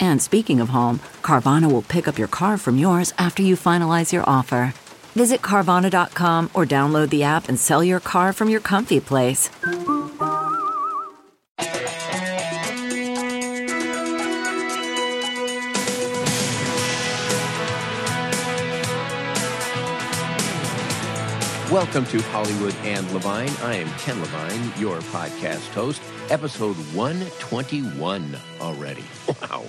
And speaking of home, Carvana will pick up your car from yours after you finalize your offer. Visit Carvana.com or download the app and sell your car from your comfy place. Welcome to Hollywood and Levine. I am Ken Levine, your podcast host. Episode 121 already. Wow.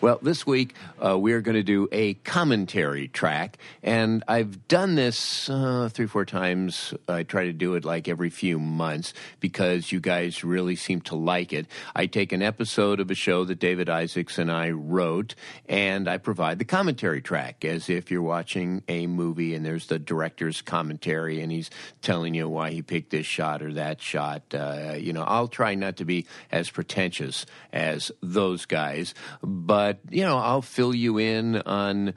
Well, this week we're going to do a commentary track, and I've done this three, four times. I try to do it like every few months because you guys really seem to like it. I take an episode of a show that David Isaacs and I wrote, and I provide the commentary track as if you're watching a movie and there's the director's commentary and he's telling you why he picked this shot or that shot. I'll try not to be as pretentious as those guys, but, I'll fill you in on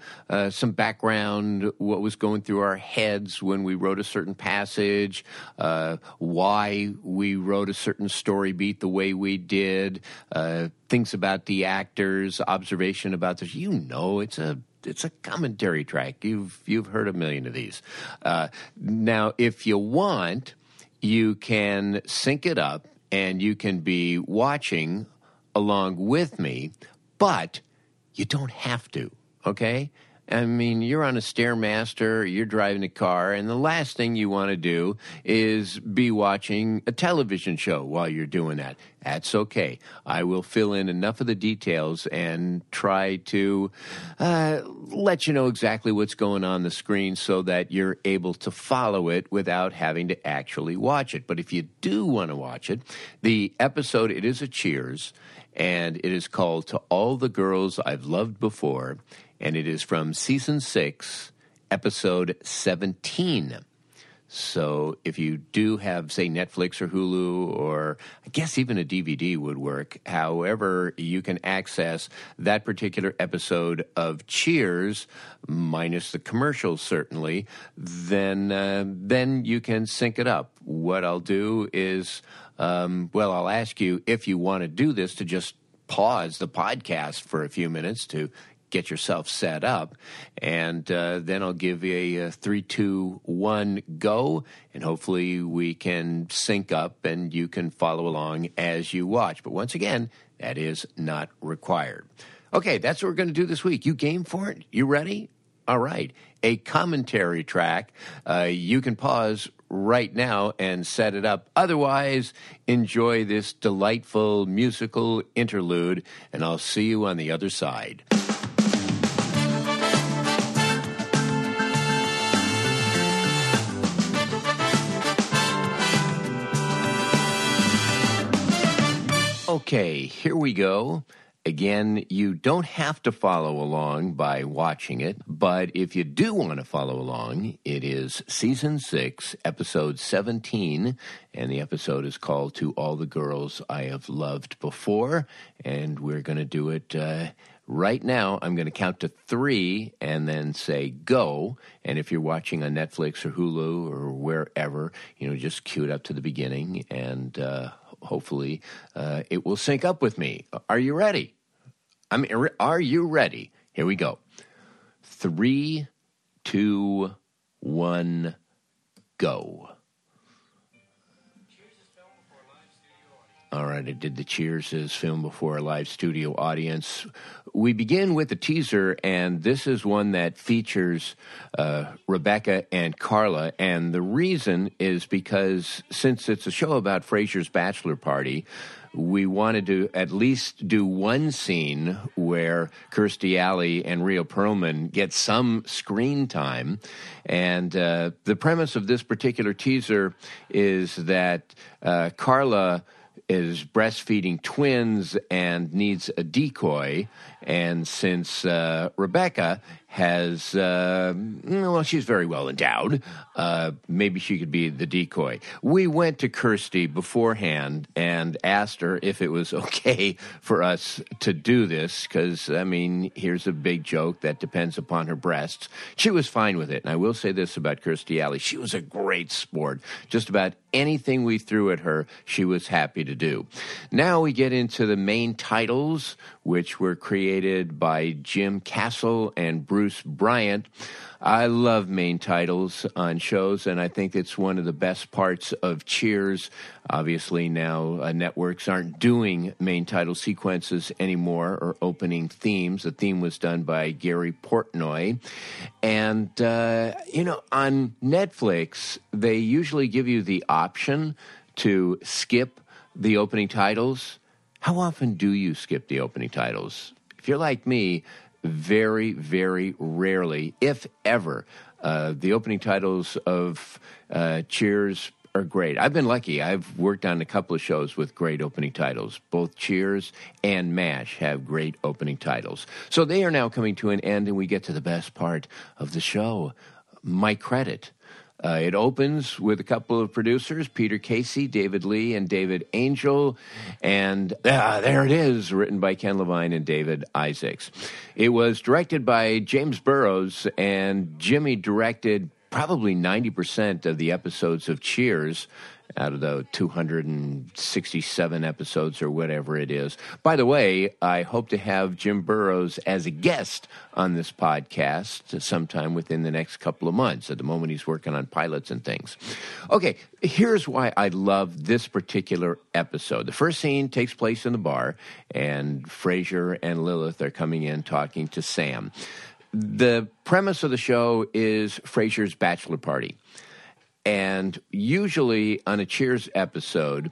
some background, what was going through our heads when we wrote a certain passage, why we wrote a certain story beat the way we did, things about the actors, observation about this. It's a commentary track. You've heard a million of these. Now, if you want, you can sync it up and you can be watching along with me. But you don't have to, okay? I mean, you're on a Stairmaster, you're driving a car, and the last thing you want to do is be watching a television show while you're doing that. That's okay. I will fill in enough of the details and try to let you know exactly what's going on the screen so that you're able to follow it without having to actually watch it. But if you do want to watch it, the episode, it is a Cheers, and it is called To All the Girls I've Loved Before, and it is from Season 6, Episode 17. So if you do have, say, Netflix or Hulu or I guess even a DVD would work, however, you can access that particular episode of Cheers, minus the commercials certainly, then you can sync it up. What I'll do is... I'll ask you if you want to do this to just pause the podcast for a few minutes to get yourself set up, and then I'll give you a 3, 2, 1 go, and hopefully we can sync up and you can follow along as you watch. But once again, that is not required. Okay, that's what we're going to do this week. You game for it? You ready? All right. A commentary track. You can pause right now and set it up. Otherwise, enjoy this delightful musical interlude, and I'll see you on the other side. Okay, here we go. Again, you don't have to follow along by watching it, but if you do want to follow along, it is Season 6, Episode 17, and the episode is called To All the Girls I Have Loved Before, and we're going to do it right now. I'm going to count to 3 and then say go, and if you're watching on Netflix or Hulu or wherever, just cue it up to the beginning, and hopefully it will sync up with me. Are you ready? Are you ready? Here we go. 3, 2, 1, go. All right, I did the Cheers as filmed before a live studio audience. We begin with a teaser, and this is one that features Rebecca and Carla. And the reason is because since it's a show about Frasier's bachelor party, we wanted to at least do one scene where Kirstie Alley and Rhea Perlman get some screen time. And the premise of this particular teaser is that Carla is breastfeeding twins and needs a decoy. And since Rebecca has, well, she's very well endowed, maybe she could be the decoy. We went to Kirstie beforehand and asked her if it was okay for us to do this, because, I mean, here's a big joke that depends upon her breasts. She was fine with it, and I will say this about Kirstie Alley. She was a great sport. Just about anything we threw at her, she was happy to do. Now we get into the main titles, which were created by Jim Castle and Bruce Bryant. I love main titles on shows, and I think it's one of the best parts of Cheers. Obviously, now networks aren't doing main title sequences anymore or opening themes. The theme was done by Gary Portnoy. And, you know, on Netflix, they usually give you the option to skip the opening titles. How often do you skip the opening titles? If you're like me, very, very rarely, if ever. The opening titles of Cheers are great. I've been lucky. I've worked on a couple of shows with great opening titles. Both Cheers and MASH have great opening titles. So they are now coming to an end, and we get to the best part of the show, my credit. It opens with a couple of producers, Peter Casey, David Lee, and David Angel. And there it is, written by Ken Levine and David Isaacs. It was directed by James Burrows, and Jimmy directed probably 90% of the episodes of Cheers out of the 267 episodes or whatever it is. By the way, I hope to have Jim Burrows as a guest on this podcast sometime within the next couple of months. At the moment, he's working on pilots and things. Okay, here's why I love this particular episode. The first scene takes place in the bar, and Frasier and Lilith are coming in talking to Sam. The premise of the show is Frasier's bachelor party. And usually on a Cheers episode,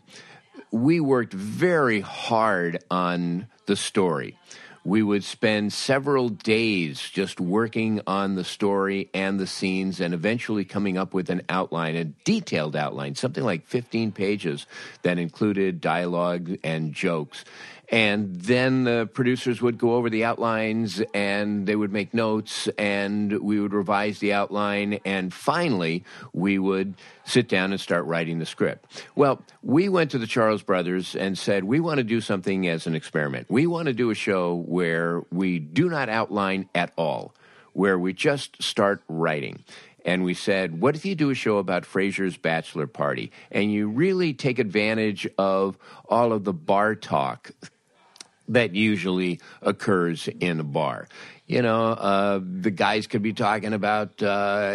we worked very hard on the story. We would spend several days just working on the story and the scenes and eventually coming up with an outline, a detailed outline, something like 15 pages that included dialogue and jokes. And then the producers would go over the outlines and they would make notes and we would revise the outline. And finally, we would sit down and start writing the script. Well, we went to the Charles Brothers and said, we want to do something as an experiment. We want to do a show where we do not outline at all, where we just start writing. And we said, what if you do a show about Frasier's bachelor party and you really take advantage of all of the bar talk that usually occurs in a bar? You know, the guys could be talking about,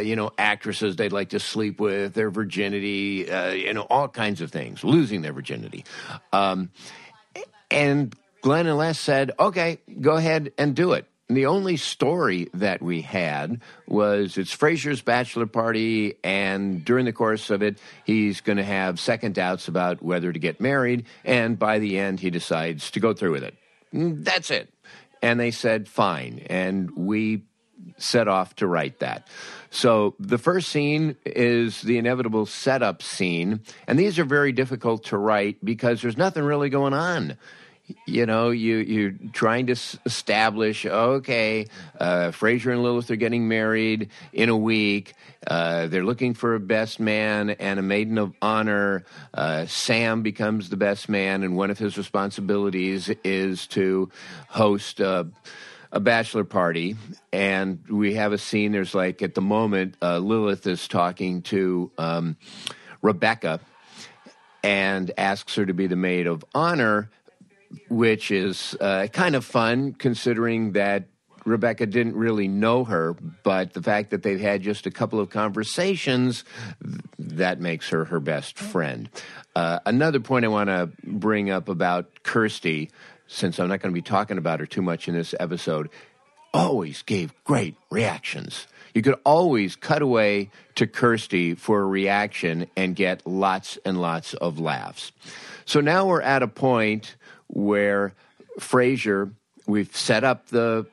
you know, actresses they'd like to sleep with, their virginity, you know, all kinds of things, losing their virginity. And Glenn and Les said, okay, go ahead and do it. And the only story that we had was it's Frasier's bachelor party, and during the course of it, he's going to have second doubts about whether to get married, and by the end, he decides to go through with it. That's it. And they said, fine, and we set off to write that. So the first scene is the inevitable setup scene, and these are very difficult to write because there's nothing really going on. You know, you're trying to establish, okay, Frasier and Lilith are getting married in a week. They're looking for a best man and a maiden of honor. Sam becomes the best man, and one of his responsibilities is to host a bachelor party. And we have a scene, there's like, at the moment, Lilith is talking to Rebecca and asks her to be the maid of honor, which is kind of fun considering that Rebecca didn't really know her, but the fact that they've had just a couple of conversations, that makes her her best friend. Another point I want to bring up about Kirstie, since I'm not going to be talking about her too much in this episode, always gave great reactions. You could always cut away to Kirstie for a reaction and get lots and lots of laughs. So now we're at a point where Frasier, we've set up the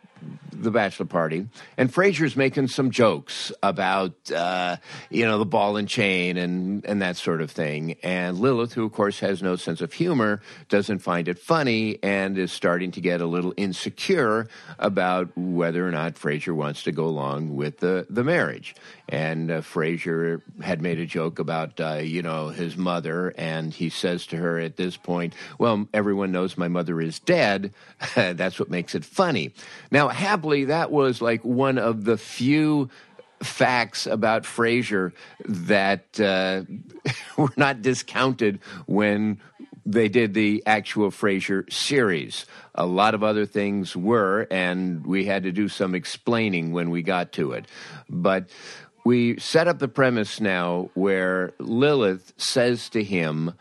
bachelor party, and Frasier's making some jokes about, the ball and chain and that sort of thing. And Lilith, who of course has no sense of humor, doesn't find it funny and is starting to get a little insecure about whether or not Frasier wants to go along with the marriage. And Frasier had made a joke about, his mother, and he says to her at this point, well, everyone knows my mother is dead. That's what makes it funny. Now, happily, that was like one of the few facts about Frasier that were not discounted when they did the actual Frasier series. A lot of other things were, and we had to do some explaining when we got to it. But we set up the premise now where Lilith says to him,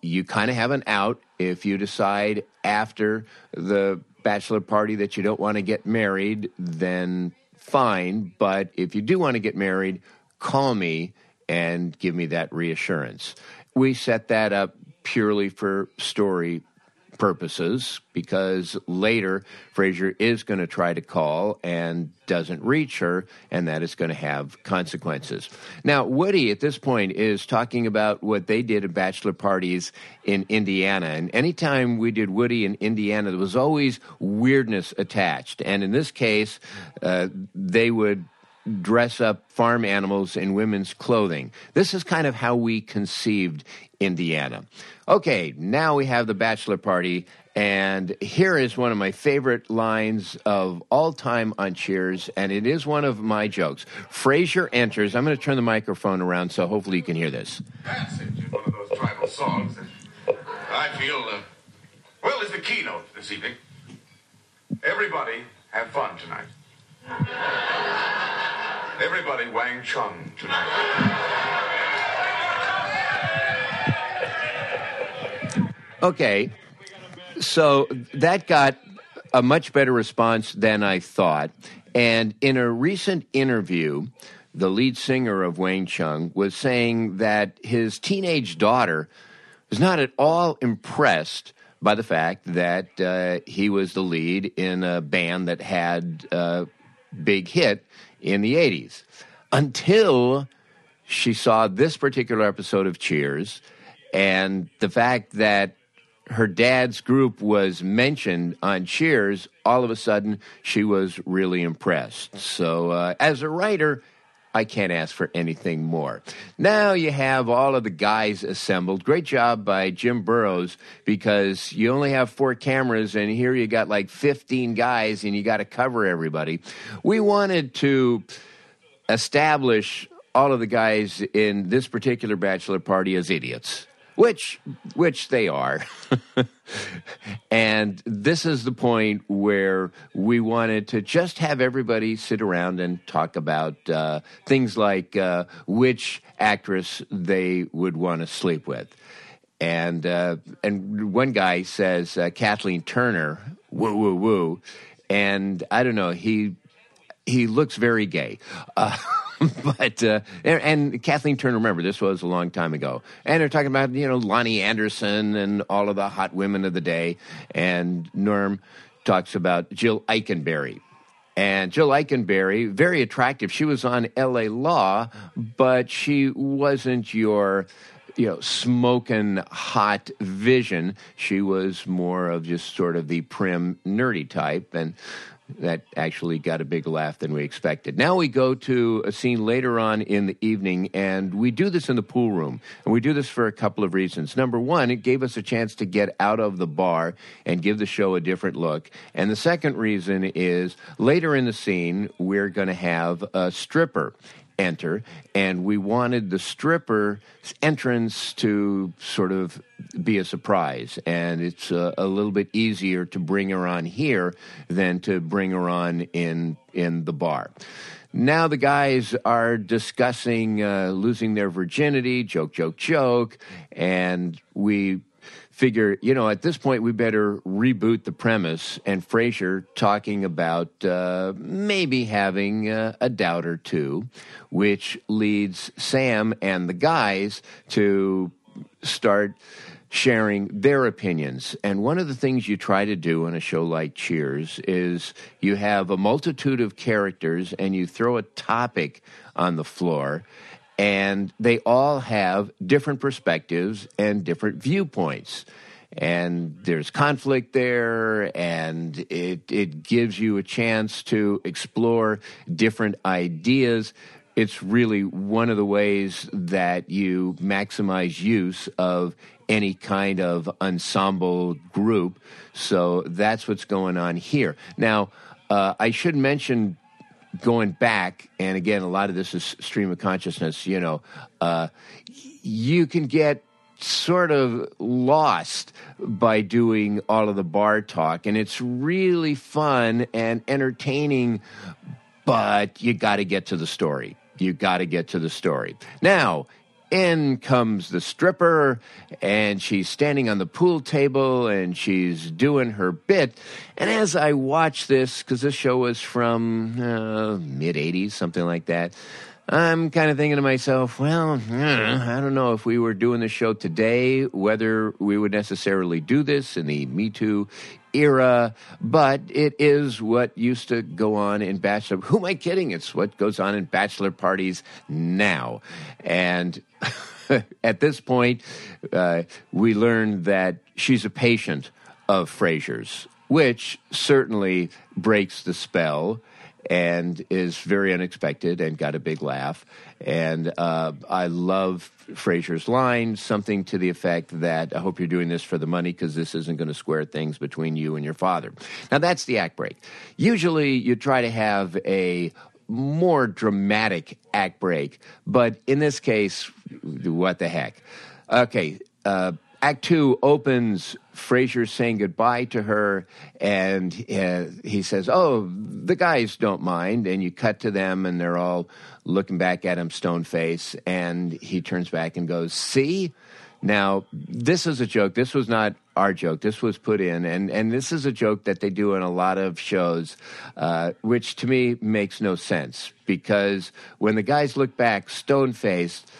you kind of have an out if you decide after the bachelor party that you don't want to get married, then fine. But if you do want to get married, call me and give me that reassurance. We set that up purely for story purposes because later Frasier is going to try to call and doesn't reach her, and that is going to have consequences. Now, Woody at this point is talking about what they did at bachelor parties in Indiana, and anytime we did Woody in Indiana, there was always weirdness attached, and in this case, they would dress up farm animals in women's clothing. This is kind of how we conceived Indiana. Okay, now we have the bachelor party, and here is one of my favorite lines of all time on Cheers, and it is one of my jokes. Frasier enters. I'm going to turn the microphone around so hopefully you can hear this. Passage is one of those tribal songs that I feel, is the keynote this evening. Everybody have fun tonight. Everybody Wang Chung tonight. Okay, so that got a much better response than I thought. And in a recent interview, the lead singer of Wang Chung was saying that his teenage daughter was not at all impressed by the fact that he was the lead in a band that had big hit in the 80s, until she saw this particular episode of Cheers and the fact that her dad's group was mentioned on Cheers. All of a sudden, she was really impressed. So as a writer, I can't ask for anything more. Now you have all of the guys assembled. Great job by Jim Burrows, because you only have 4 cameras, and here you got like 15 guys, and you got to cover everybody. We wanted to establish all of the guys in this particular bachelor party as idiots, which they are. And this is the point where we wanted to just have everybody sit around and talk about things like which actress they would want to sleep with. And one guy says, Kathleen Turner, woo, woo, woo. And I don't know, he looks very gay. But, and Kathleen Turner, remember, this was a long time ago. And they're talking about, Lonnie Anderson and all of the hot women of the day. And Norm talks about Jill Eikenberry. And Jill Eikenberry, very attractive. She was on L.A. Law, but she wasn't your, smoking hot vision. She was more of just sort of the prim, nerdy type. And that actually got a bigger laugh than we expected. Now we go to a scene later on in the evening, and we do this in the pool room. And we do this for a couple of reasons. Number one, it gave us a chance to get out of the bar and give the show a different look. And the second reason is later in the scene, we're going to have a stripper enter, and we wanted the stripper's entrance to sort of be a surprise, and it's a little bit easier to bring her on here than to bring her on in the bar. Now the guys are discussing losing their virginity, joke, and we figure, you know, at this point we better reboot the premise, and Frasier talking about maybe having a doubt or two, which leads Sam and the guys to start sharing their opinions. And one of the things you try to do on a show like Cheers is you have a multitude of characters and you throw a topic on the floor, and they all have different perspectives and different viewpoints. And there's conflict there, and it gives you a chance to explore different ideas. It's really one of the ways that you maximize use of any kind of ensemble group. So that's what's going on here. Now, I should mention, going back, and again, a lot of this is stream of consciousness, you know, you can get sort of lost by doing all of the bar talk, and it's really fun and entertaining, but you got to get to the story. Now, in comes the stripper, and she's standing on the pool table, and she's doing her bit. And as I watch this, because this show was from mid-'80s, something like that, I'm kind of thinking to myself, well, I don't know if we were doing the show today, whether we would necessarily do this in the Me Too era, but it is what used to go on in Bachelor. Who am I kidding? It's what goes on in bachelor parties now. And at this point, we learn that she's a patient of Frasier's, which certainly breaks the spell and is very unexpected and got a big laugh. And I love Frasier's line, something to the effect that I hope you're doing this for the money, because this isn't going to square things between you and your father. Now, that's the act break. Usually you try to have a more dramatic act break, but in this case, what the heck? Okay, Act 2 opens, Frasier saying goodbye to her, and he says, oh, the guys don't mind. And you cut to them, and they're all looking back at him stone-faced, and he turns back and goes, see? Now, this is a joke. This was not our joke. This was put in, and this is a joke that they do in a lot of shows, which to me makes no sense, because when the guys look back stone-faced,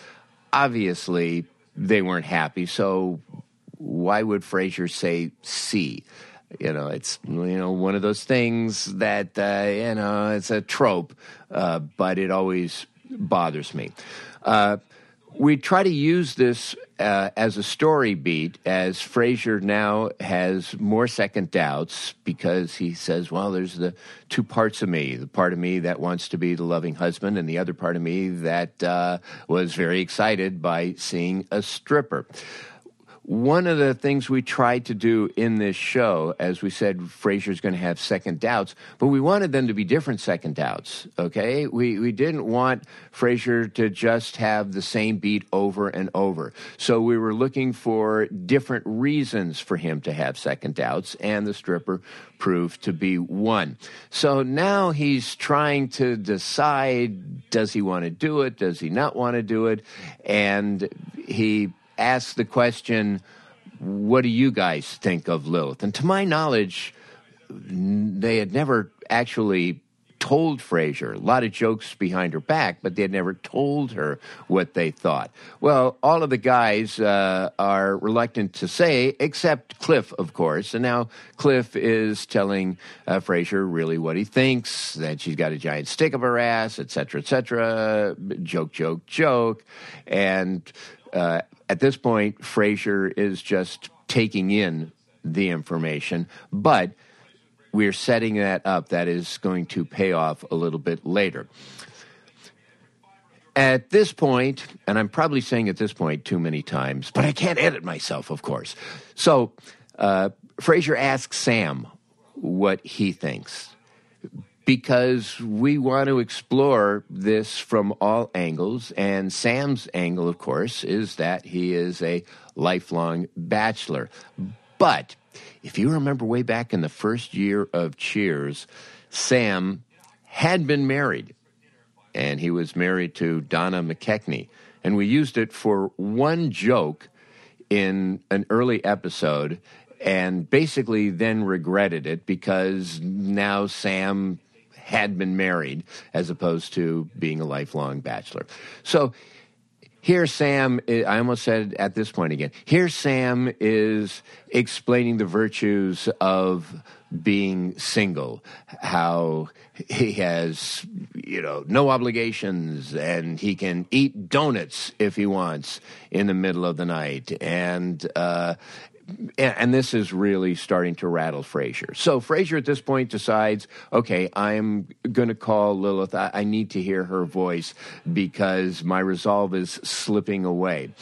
obviously they weren't happy, so why would Frasier say "see"? You know, it's, you know, one of those things that you know, it's a trope, but it always bothers me. We try to use this as a story beat, as Frasier now has more second doubts, because he says, well, there's the two parts of me, the part of me that wants to be the loving husband and the other part of me that was very excited by seeing a stripper. One of the things we tried to do in this show, as we said, Frasier's going to have second doubts, but we wanted them to be different second doubts, okay? We didn't want Frasier to just have the same beat over and over. So we were looking for different reasons for him to have second doubts, and the stripper proved to be one. So now he's trying to decide, does he want to do it? Does he not want to do it? And he asked the question, what do you guys think of Lilith? And to my knowledge, they had never actually told Frasier. A lot of jokes behind her back, but they had never told her what they thought. Well, all of the guys are reluctant to say, except Cliff, of course. And now Cliff is telling Frasier really what he thinks, that she's got a giant stick up her ass, et cetera, joke. And at this point, Frasier is just taking in the information, but we're setting that up. That is going to pay off a little bit later. At this point, and I'm probably saying at this point too many times, but I can't edit myself, of course. So Frasier asks Sam what he thinks, because we want to explore this from all angles. And Sam's angle, of course, is that he is a lifelong bachelor. But if you remember way back in the first year of Cheers, Sam had been married and he was married to Donna McKechnie. And we used it for one joke in an early episode and basically then regretted it because now Sam had been married as opposed to being a lifelong bachelor. So here Sam, I almost said at this point again, here Sam is explaining the virtues of being single, how he has, no obligations and he can eat donuts if he wants in the middle of the night. And this is really starting to rattle Frasier. So Frasier at this point decides, okay, I'm going to call Lilith. I need to hear her voice because my resolve is slipping away.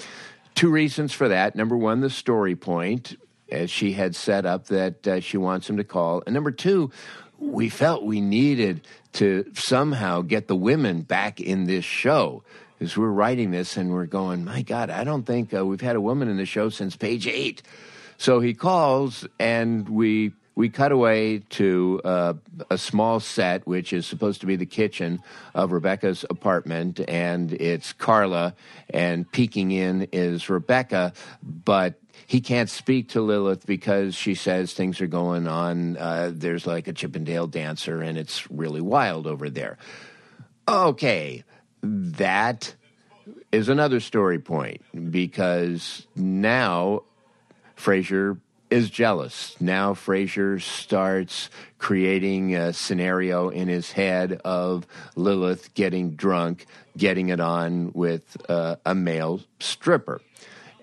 Two reasons for that. Number one, the story point, as she had set up that she wants him to call. And number two, we felt we needed to somehow get the women back in this show. Because we're writing this and we're going, my God, I don't think we've had a woman in the show since page 8. So he calls and we cut away to a small set, which is supposed to be the kitchen of Rebecca's apartment. And it's Carla, and peeking in is Rebecca. But he can't speak to Lilith because she says things are going on. There's like a Chippendale dancer, and it's really wild over there. Okay, that is another story point because now Frasier is jealous. Now Frasier starts creating a scenario in his head of Lilith getting drunk, getting it on with a male stripper.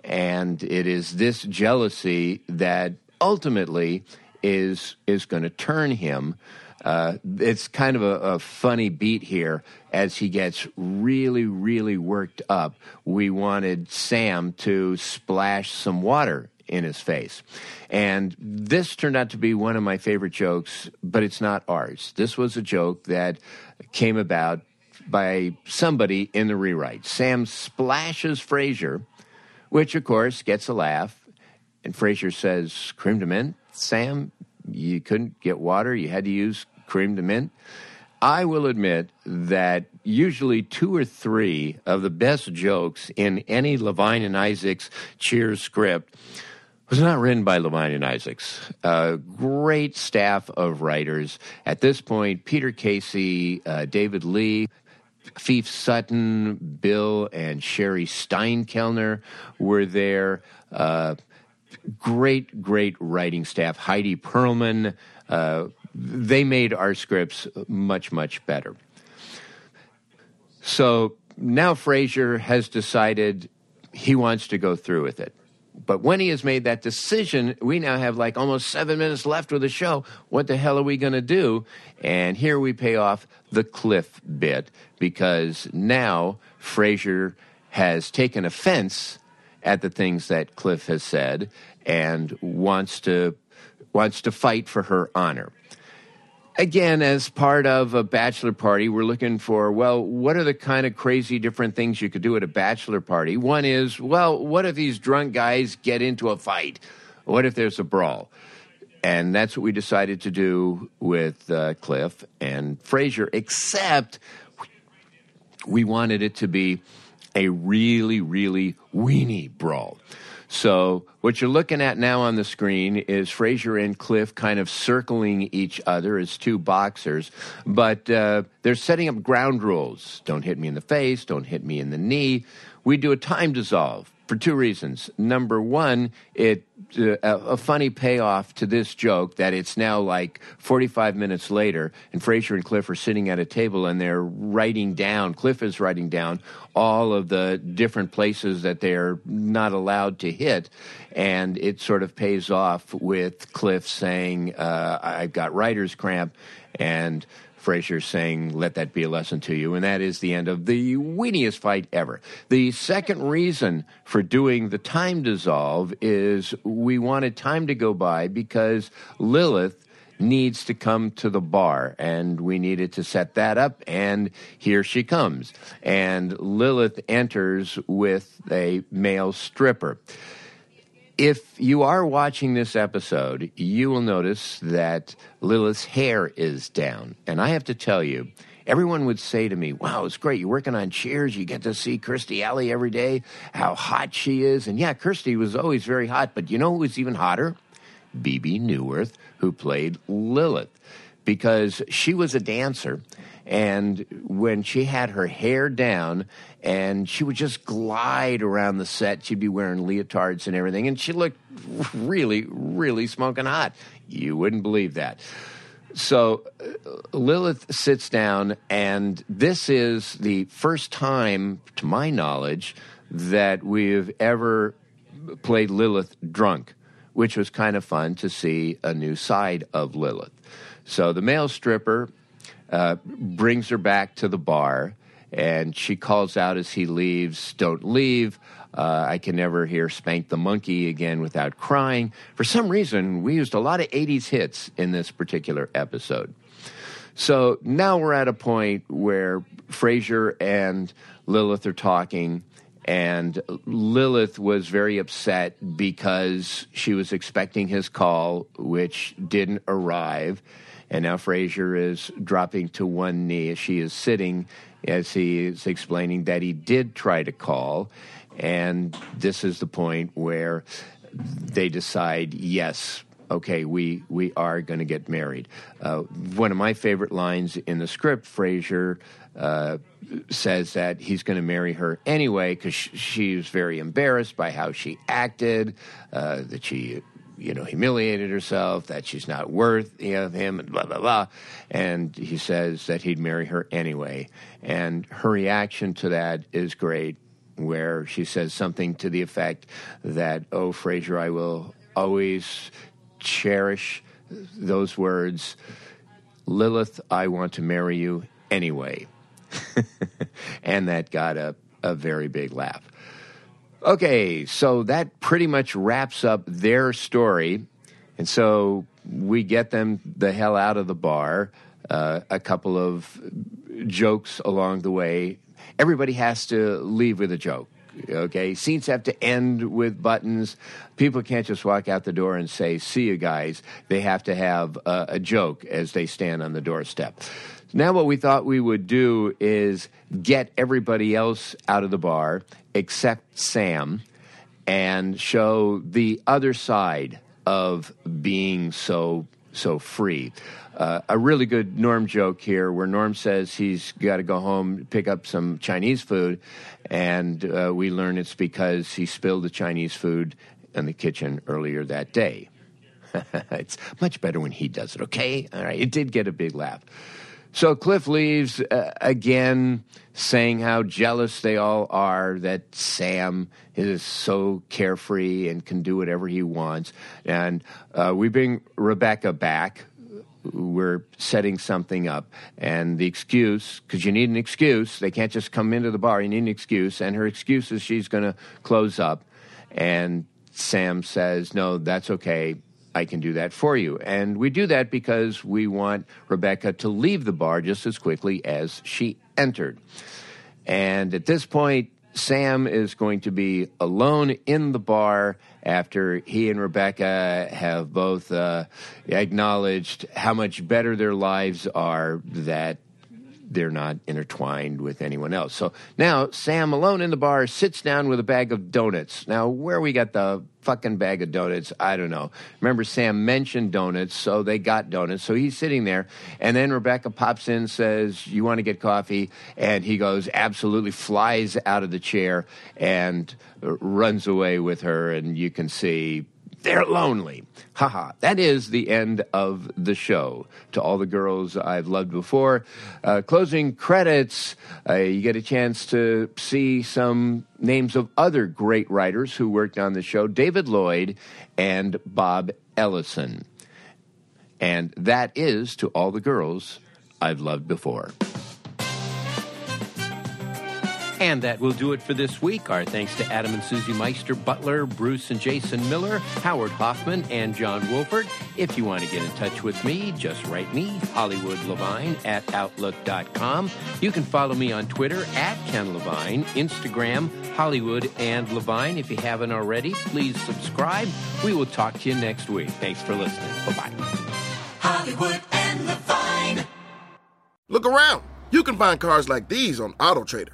And it is this jealousy that ultimately is going to turn him. It's kind of a funny beat here as he gets really, really worked up. We wanted Sam to splash some water in his face. And this turned out to be one of my favorite jokes, but it's not ours. This was a joke that came about by somebody in the rewrite. Sam splashes Frasier, which of course gets a laugh. And Frasier says, "Creme de menthe, Sam? You couldn't get water? You had to use creme de menthe?" I will admit that usually 2 or 3 of the best jokes in any Levine and Isaacs Cheers script was not written by Levine and Isaacs. A great staff of writers. At this point, Peter Casey, David Lee, Fief Sutton, Bill and Sherry Steinkellner were there. Great, great writing staff. Heidi Perlman. They made our scripts much, much better. So now Frasier has decided he wants to go through with it. But when he has made that decision, we now have like almost 7 minutes left with the show. What the hell are we going to do? And here we pay off the Cliff bit because now Frasier has taken offense at the things that Cliff has said and wants to fight for her honor. Again, as part of a bachelor party, we're looking for, well, what are the kind of crazy different things you could do at a bachelor party? One is, well, what if these drunk guys get into a fight? What if there's a brawl? And that's what we decided to do with Cliff and Frasier, except we wanted it to be a really, really weenie brawl. So what you're looking at now on the screen is Frasier and Cliff kind of circling each other as two boxers, but they're setting up ground rules. Don't hit me in the face. Don't hit me in the knee. We do a time dissolve for 2 reasons. Number one, a funny payoff to this joke that it's now like 45 minutes later, and Frasier and Cliff are sitting at a table and they're Cliff is writing down all of the different places that they're not allowed to hit, and it sort of pays off with Cliff saying, I've got writer's cramp, and Frasier saying, let that be a lesson to you. And that is the end of the weeniest fight ever. The second reason for doing the time dissolve is we wanted time to go by because Lilith needs to come to the bar, and we needed to set that up, and here she comes. And Lilith enters with a male stripper. If you are watching this episode, you will notice that Lilith's hair is down. And I have to tell you, Everyone would say to me, wow, it's great. You're working on Cheers. You get to see Kirstie Alley every day, how hot she is. And yeah, Kirstie was always very hot. But you know who was even hotter? Bebe Neuwirth, who played Lilith, because she was a dancer. And when she had her hair down and she would just glide around the set, she'd be wearing leotards and everything. And she looked really, really smoking hot. You wouldn't believe that. So Lilith sits down, and this is the first time, to my knowledge, that we've ever played Lilith drunk, which was kind of fun to see a new side of Lilith. So the male stripper brings her back to the bar, and she calls out as he leaves, "Don't leave. I can never hear Spank the Monkey again without crying." For some reason, we used a lot of 80s hits in this particular episode. So now we're at a point where Frasier and Lilith are talking, and Lilith was very upset because she was expecting his call, which didn't arrive. And now Frasier is dropping to one knee as she is sitting, as he is explaining that he did try to call. And this is the point where they decide, yes, okay, we are going to get married. One of my favorite lines in the script, Frasier says that he's going to marry her anyway because she's very embarrassed by how she acted, that she... you know, humiliated herself, that she's not worth him, and blah, blah, blah. And he says that he'd marry her anyway. And her reaction to that is great, where she says something to the effect that, "Oh, Frasier, I will always cherish those words. Lilith, I want to marry you anyway." And that got a very big laugh. Okay, so that pretty much wraps up their story. And so we get them the hell out of the bar. A couple of jokes along the way. Everybody has to leave with a joke, okay? Scenes have to end with buttons. People can't just walk out the door and say, "See you guys." They have to have a joke as they stand on the doorstep. Now what we thought we would do is get everybody else out of the bar except Sam and show the other side of being so free. A really good Norm joke here where Norm says he's got to go home, pick up some Chinese food, and we learn it's because he spilled the Chinese food in the kitchen earlier that day. It's much better when he does it, okay? All right, it did get a big laugh. So Cliff leaves, again, saying how jealous they all are that Sam is so carefree and can do whatever he wants. And we bring Rebecca back. We're setting something up. And the excuse, because you need an excuse. They can't just come into the bar. You need an excuse. And her excuse is she's going to close up. And Sam says, "No, that's okay. I can do that for you." And we do that because we want Rebecca to leave the bar just as quickly as she entered. And at this point, Sam is going to be alone in the bar after he and Rebecca have both acknowledged how much better their lives are that they're not intertwined with anyone else. So now Sam, alone in the bar, sits down with a bag of donuts. Now, where we got the fucking bag of donuts, I don't know. Remember, Sam mentioned donuts, so they got donuts. So he's sitting there, and then Rebecca pops in, says, "You want to get coffee?" And he goes, absolutely flies out of the chair and runs away with her, and you can see they're lonely. Haha. That is the end of the show. To all the girls I've loved before. Closing credits. You get a chance to see some names of other great writers who worked on the show. David Lloyd and Bob Ellison. And that is To All the Girls I've Loved Before. And that will do it for this week. Our thanks to Adam and Susie Meister Butler, Bruce and Jason Miller, Howard Hoffman, and John Wolford. If you want to get in touch with me, just write me, Hollywood Levine at Outlook.com. You can follow me on Twitter at Ken Levine, Instagram, Hollywood and Levine. If you haven't already, please subscribe. We will talk to you next week. Thanks for listening. Bye-bye. Hollywood and Levine. Look around. You can find cars like these on AutoTrader,